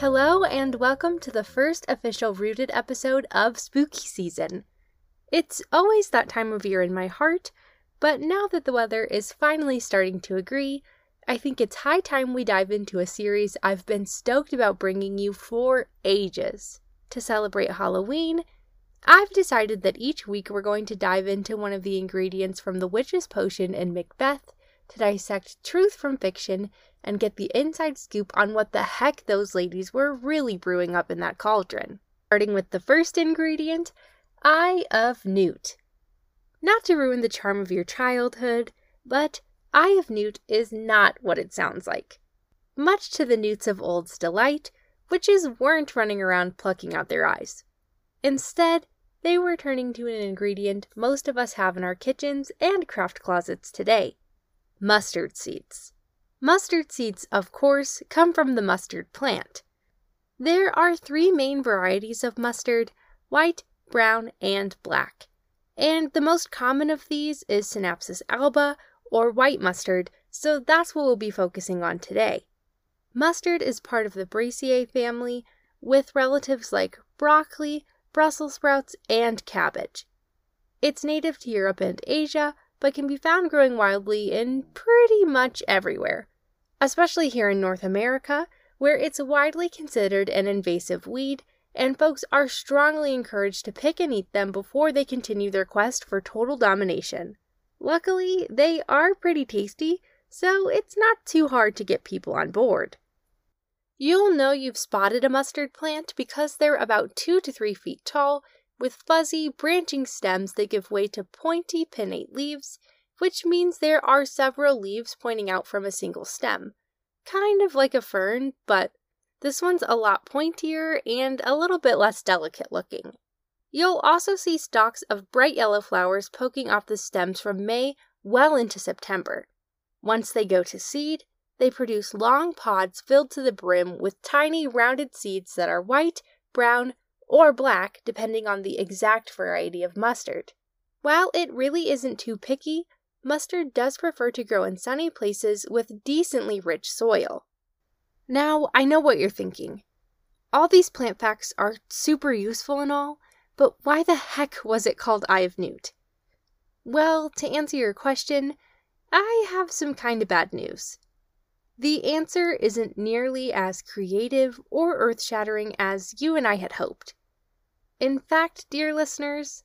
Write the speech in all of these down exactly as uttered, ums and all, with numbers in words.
Hello, and welcome to the first official Rooted episode of Spooky Season. It's always that time of year in my heart, but now that the weather is finally starting to agree, I think it's high time we dive into a series I've been stoked about bringing you for ages. To celebrate Halloween, I've decided that each week we're going to dive into one of the ingredients from the witch's potion in Macbeth to dissect truth from fiction and get the inside scoop on what the heck those ladies were really brewing up in that cauldron. Starting with the first ingredient, Eye of Newt. Not to ruin the charm of your childhood, but Eye of Newt is not what it sounds like. Much to the newts of old's delight, witches weren't running around plucking out their eyes. Instead, they were turning to an ingredient most of us have in our kitchens and craft closets today: mustard seeds. Mustard seeds, of course, come from the mustard plant. There are three main varieties of mustard: white, brown, and black. And the most common of these is Sinapis alba, or white mustard, so that's what we'll be focusing on today. Mustard is part of the Brassicaceae family, with relatives like broccoli, Brussels sprouts, and cabbage. It's native to Europe and Asia, but can be found growing wildly in pretty much everywhere, especially here in North America, where it's widely considered an invasive weed, and folks are strongly encouraged to pick and eat them before they continue their quest for total domination. Luckily, they are pretty tasty, so it's not too hard to get people on board. You'll know you've spotted a mustard plant because they're about two to three feet tall, with fuzzy, branching stems that give way to pointy, pinnate leaves, which means there are several leaves pointing out from a single stem. Kind of like a fern, but this one's a lot pointier and a little bit less delicate looking. You'll also see stalks of bright yellow flowers poking off the stems from May well into September. Once they go to seed, they produce long pods filled to the brim with tiny, rounded seeds that are white, brown, or black, depending on the exact variety of mustard. While it really isn't too picky, mustard does prefer to grow in sunny places with decently rich soil. Now, I know what you're thinking. All these plant facts are super useful and all, but why the heck was it called Eye of Newt? Well, to answer your question, I have some kind of bad news. The answer isn't nearly as creative or earth-shattering as you and I had hoped. In fact, dear listeners,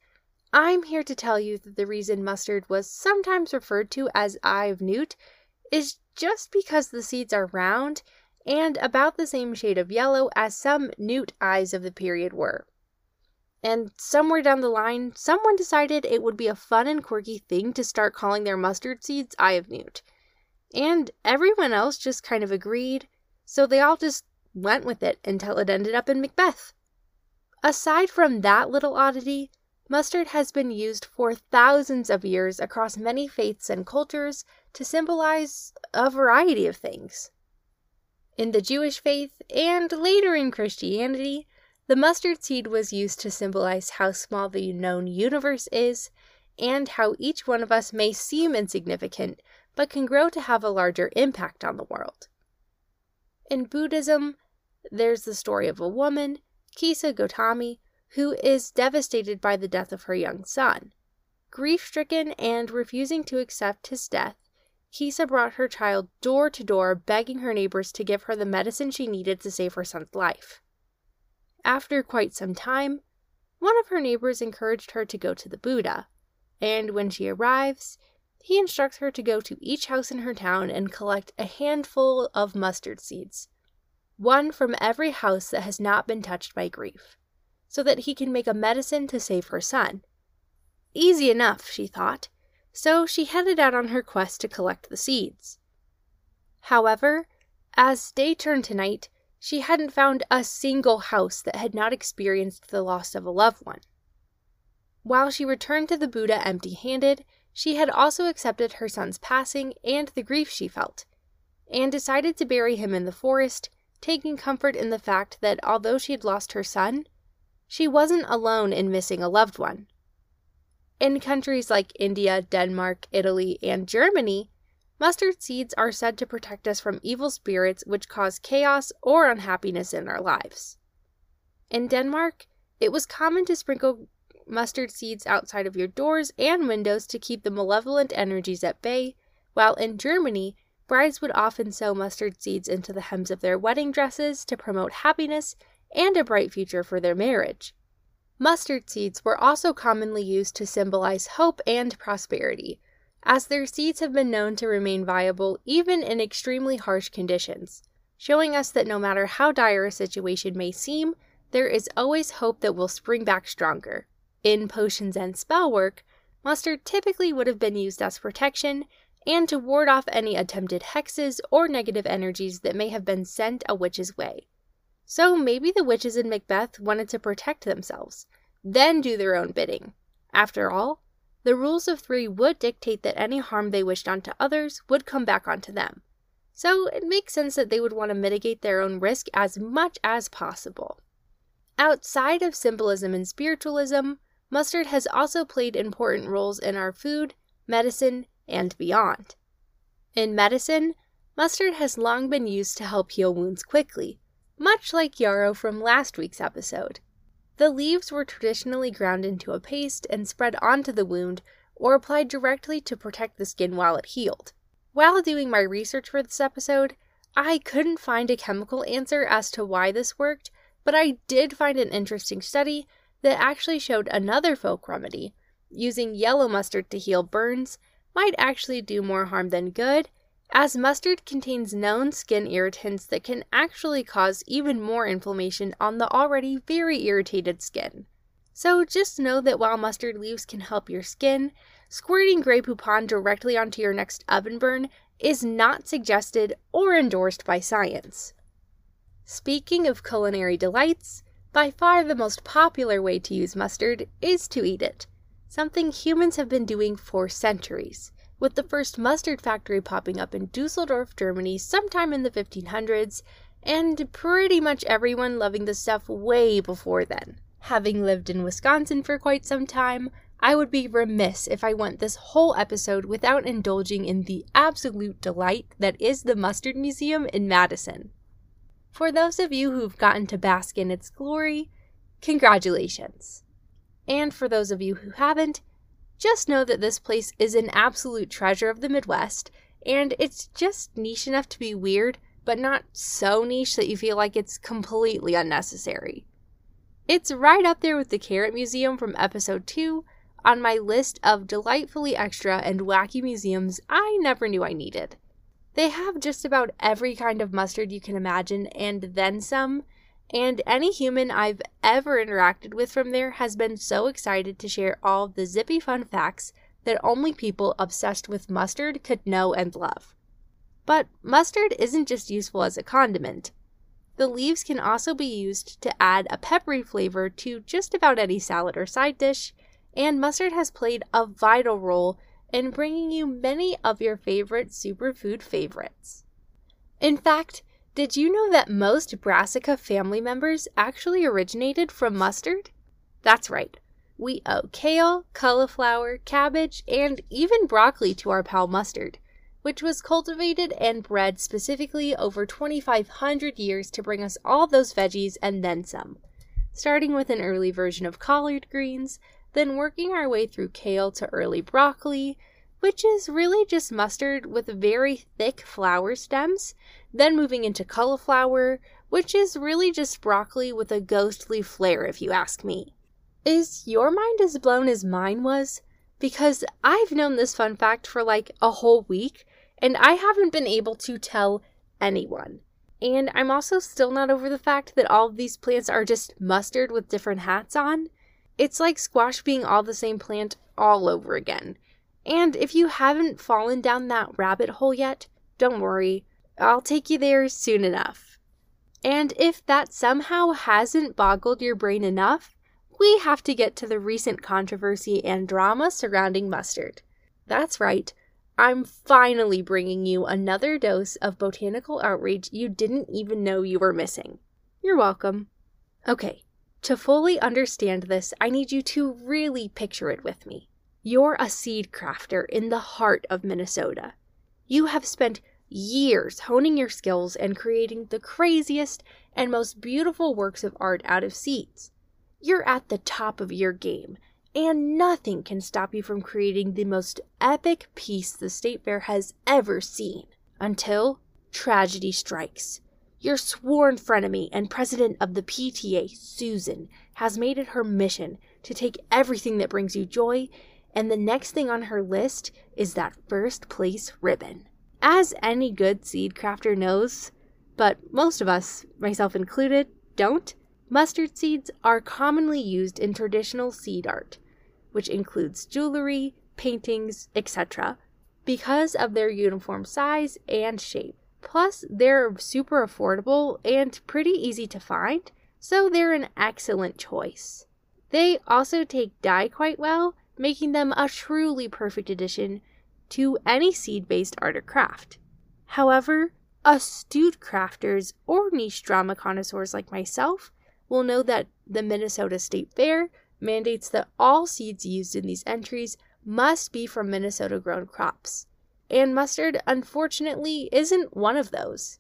I'm here to tell you that the reason mustard was sometimes referred to as Eye of Newt is just because the seeds are round and about the same shade of yellow as some newt eyes of the period were. And somewhere down the line, someone decided it would be a fun and quirky thing to start calling their mustard seeds Eye of Newt. And everyone else just kind of agreed, so they all just went with it until it ended up in Macbeth. Aside from that little oddity, mustard has been used for thousands of years across many faiths and cultures to symbolize a variety of things. In the Jewish faith, and later in Christianity, the mustard seed was used to symbolize how small the known universe is, and how each one of us may seem insignificant, but can grow to have a larger impact on the world. In Buddhism, there's the story of a woman, Kisa Gotami, who is devastated by the death of her young son. Grief-stricken and refusing to accept his death, Kisa brought her child door to door, begging her neighbors to give her the medicine she needed to save her son's life. After quite some time, one of her neighbors encouraged her to go to the Buddha, and when she arrives, he instructs her to go to each house in her town and collect a handful of mustard seeds, one from every house that has not been touched by grief, so that he can make a medicine to save her son. Easy enough, she thought, so she headed out on her quest to collect the seeds. However, as day turned to night, She hadn't found a single house that had not experienced the loss of a loved one. While she returned to the Buddha empty-handed, she had also accepted her son's passing and the grief she felt, and decided to bury him in the forest, taking comfort in the fact that although she had lost her son, she wasn't alone in missing a loved one. In countries like India, Denmark, Italy, and Germany, mustard seeds are said to protect us from evil spirits which cause chaos or unhappiness in our lives. In Denmark, it was common to sprinkle mustard seeds outside of your doors and windows to keep the malevolent energies at bay, while in Germany, brides would often sow mustard seeds into the hems of their wedding dresses to promote happiness and a bright future for their marriage. Mustard seeds were also commonly used to symbolize hope and prosperity, as their seeds have been known to remain viable even in extremely harsh conditions, showing us that no matter how dire a situation may seem, there is always hope that will spring back stronger. In potions and spell work, mustard typically would have been used as protection and to ward off any attempted hexes or negative energies that may have been sent a witch's way. So maybe the witches in Macbeth wanted to protect themselves, then do their own bidding. After all, the rules of three would dictate that any harm they wished onto others would come back onto them. So it makes sense that they would want to mitigate their own risk as much as possible. Outside of symbolism and spiritualism, mustard has also played important roles in our food, medicine, and beyond. In medicine, mustard has long been used to help heal wounds quickly, much like yarrow from last week's episode. The leaves were traditionally ground into a paste and spread onto the wound or applied directly to protect the skin while it healed. While doing my research for this episode, I couldn't find a chemical answer as to why this worked, but I did find an interesting study that actually showed another folk remedy, using yellow mustard to heal burns, might actually do more harm than good, as mustard contains known skin irritants that can actually cause even more inflammation on the already very irritated skin. So just know that while mustard leaves can help your skin, squirting Grey Poupon directly onto your next oven burn is not suggested or endorsed by science. Speaking of culinary delights, by far the most popular way to use mustard is to eat it, something humans have been doing for centuries, with the first mustard factory popping up in Düsseldorf, Germany sometime in the fifteen hundreds, and pretty much everyone loving the stuff way before then. Having lived in Wisconsin for quite some time, I would be remiss if I went this whole episode without indulging in the absolute delight that is the Mustard Museum in Madison. For those of you who've gotten to bask in its glory, congratulations. And for those of you who haven't, just know that this place is an absolute treasure of the Midwest, and it's just niche enough to be weird, but not so niche that you feel like it's completely unnecessary. It's right up there with the Carrot Museum from episode two on my list of delightfully extra and wacky museums I never knew I needed. They have just about every kind of mustard you can imagine and then some, and any human I've ever interacted with from there has been so excited to share all the zippy fun facts that only people obsessed with mustard could know and love. But mustard isn't just useful as a condiment. The leaves can also be used to add a peppery flavor to just about any salad or side dish, and mustard has played a vital role in bringing you many of your favorite superfood favorites. In fact, did you know that most Brassica family members actually originated from mustard? That's right. We owe kale, cauliflower, cabbage, and even broccoli to our pal mustard, which was cultivated and bred specifically over twenty-five hundred years to bring us all those veggies and then some, starting with an early version of collard greens, then working our way through kale to early broccoli, which is really just mustard with very thick flower stems, then moving into cauliflower, which is really just broccoli with a ghostly flair if you ask me. Is your mind as blown as mine was? Because I've known this fun fact for like a whole week, and I haven't been able to tell anyone. And I'm also still not over the fact that all of these plants are just mustard with different hats on. It's like squash being all the same plant all over again. And if you haven't fallen down that rabbit hole yet, don't worry, I'll take you there soon enough. And if that somehow hasn't boggled your brain enough, we have to get to the recent controversy and drama surrounding mustard. That's right, I'm finally bringing you another dose of botanical outrage you didn't even know you were missing. You're welcome. Okay, to fully understand this, I need you to really picture it with me. You're a seed crafter in the heart of Minnesota. You have spent years honing your skills and creating the craziest and most beautiful works of art out of seeds. You're at the top of your game, and nothing can stop you from creating the most epic piece the State Fair has ever seen, until tragedy strikes. Your sworn frenemy and president of the P T A, Susan, has made it her mission to take everything that brings you joy, and the next thing on her list is that first place ribbon. As any good seed crafter knows, but most of us, myself included, don't, mustard seeds are commonly used in traditional seed art, which includes jewelry, paintings, et cetera, because of their uniform size and shape. Plus, they're super affordable and pretty easy to find, so they're an excellent choice. They also take dye quite well, making them a truly perfect addition to any seed-based art or craft. However, astute crafters or niche drama connoisseurs like myself will know that the Minnesota State Fair mandates that all seeds used in these entries must be from Minnesota-grown crops. And mustard, unfortunately, isn't one of those,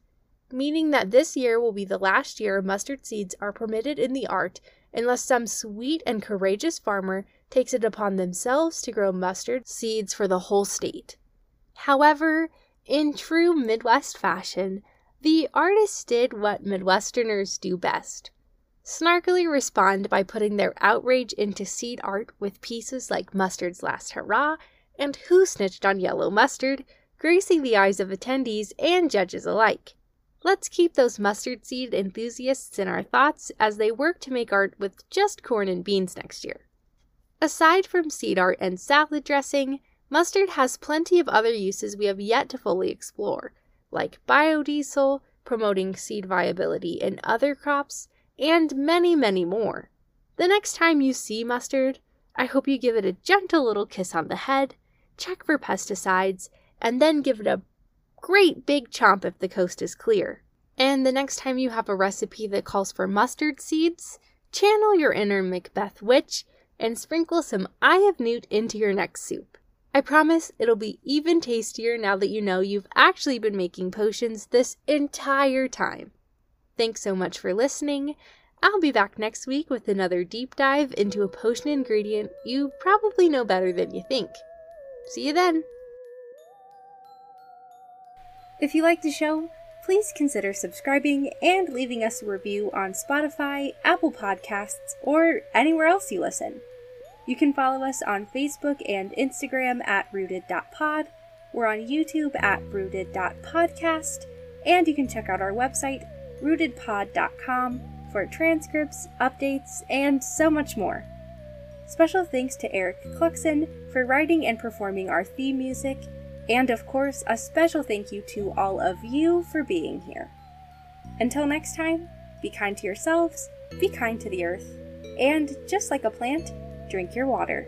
meaning that this year will be the last year mustard seeds are permitted in the art unless some sweet and courageous farmer takes it upon themselves to grow mustard seeds for the whole state. However, in true Midwest fashion, the artists did what Midwesterners do best. Snarkily respond by putting their outrage into seed art with pieces like Mustard's Last Hurrah and Who Snitched on Yellow Mustard, gracing the eyes of attendees and judges alike. Let's keep those mustard seed enthusiasts in our thoughts as they work to make art with just corn and beans next year. Aside from seed art and salad dressing, mustard has plenty of other uses we have yet to fully explore, like biodiesel, promoting seed viability in other crops, and many, many more. The next time you see mustard, I hope you give it a gentle little kiss on the head, check for pesticides, and then give it a great big chomp if the coast is clear. And the next time you have a recipe that calls for mustard seeds, channel your inner Macbeth witch and sprinkle some Eye of Newt into your next soup. I promise it'll be even tastier now that you know you've actually been making potions this entire time. Thanks so much for listening. I'll be back next week with another deep dive into a potion ingredient you probably know better than you think. See you then! If you like the show, please consider subscribing and leaving us a review on Spotify, Apple Podcasts, or anywhere else you listen. You can follow us on Facebook and Instagram at rooted dot pod, we're on YouTube at rooted dot podcast, and you can check out our website, rooted pod dot com, for transcripts, updates, and so much more. Special thanks to Eric Kluxen for writing and performing our theme music, and of course, a special thank you to all of you for being here. Until next time, be kind to yourselves, be kind to the earth, and just like a plant, drink your water.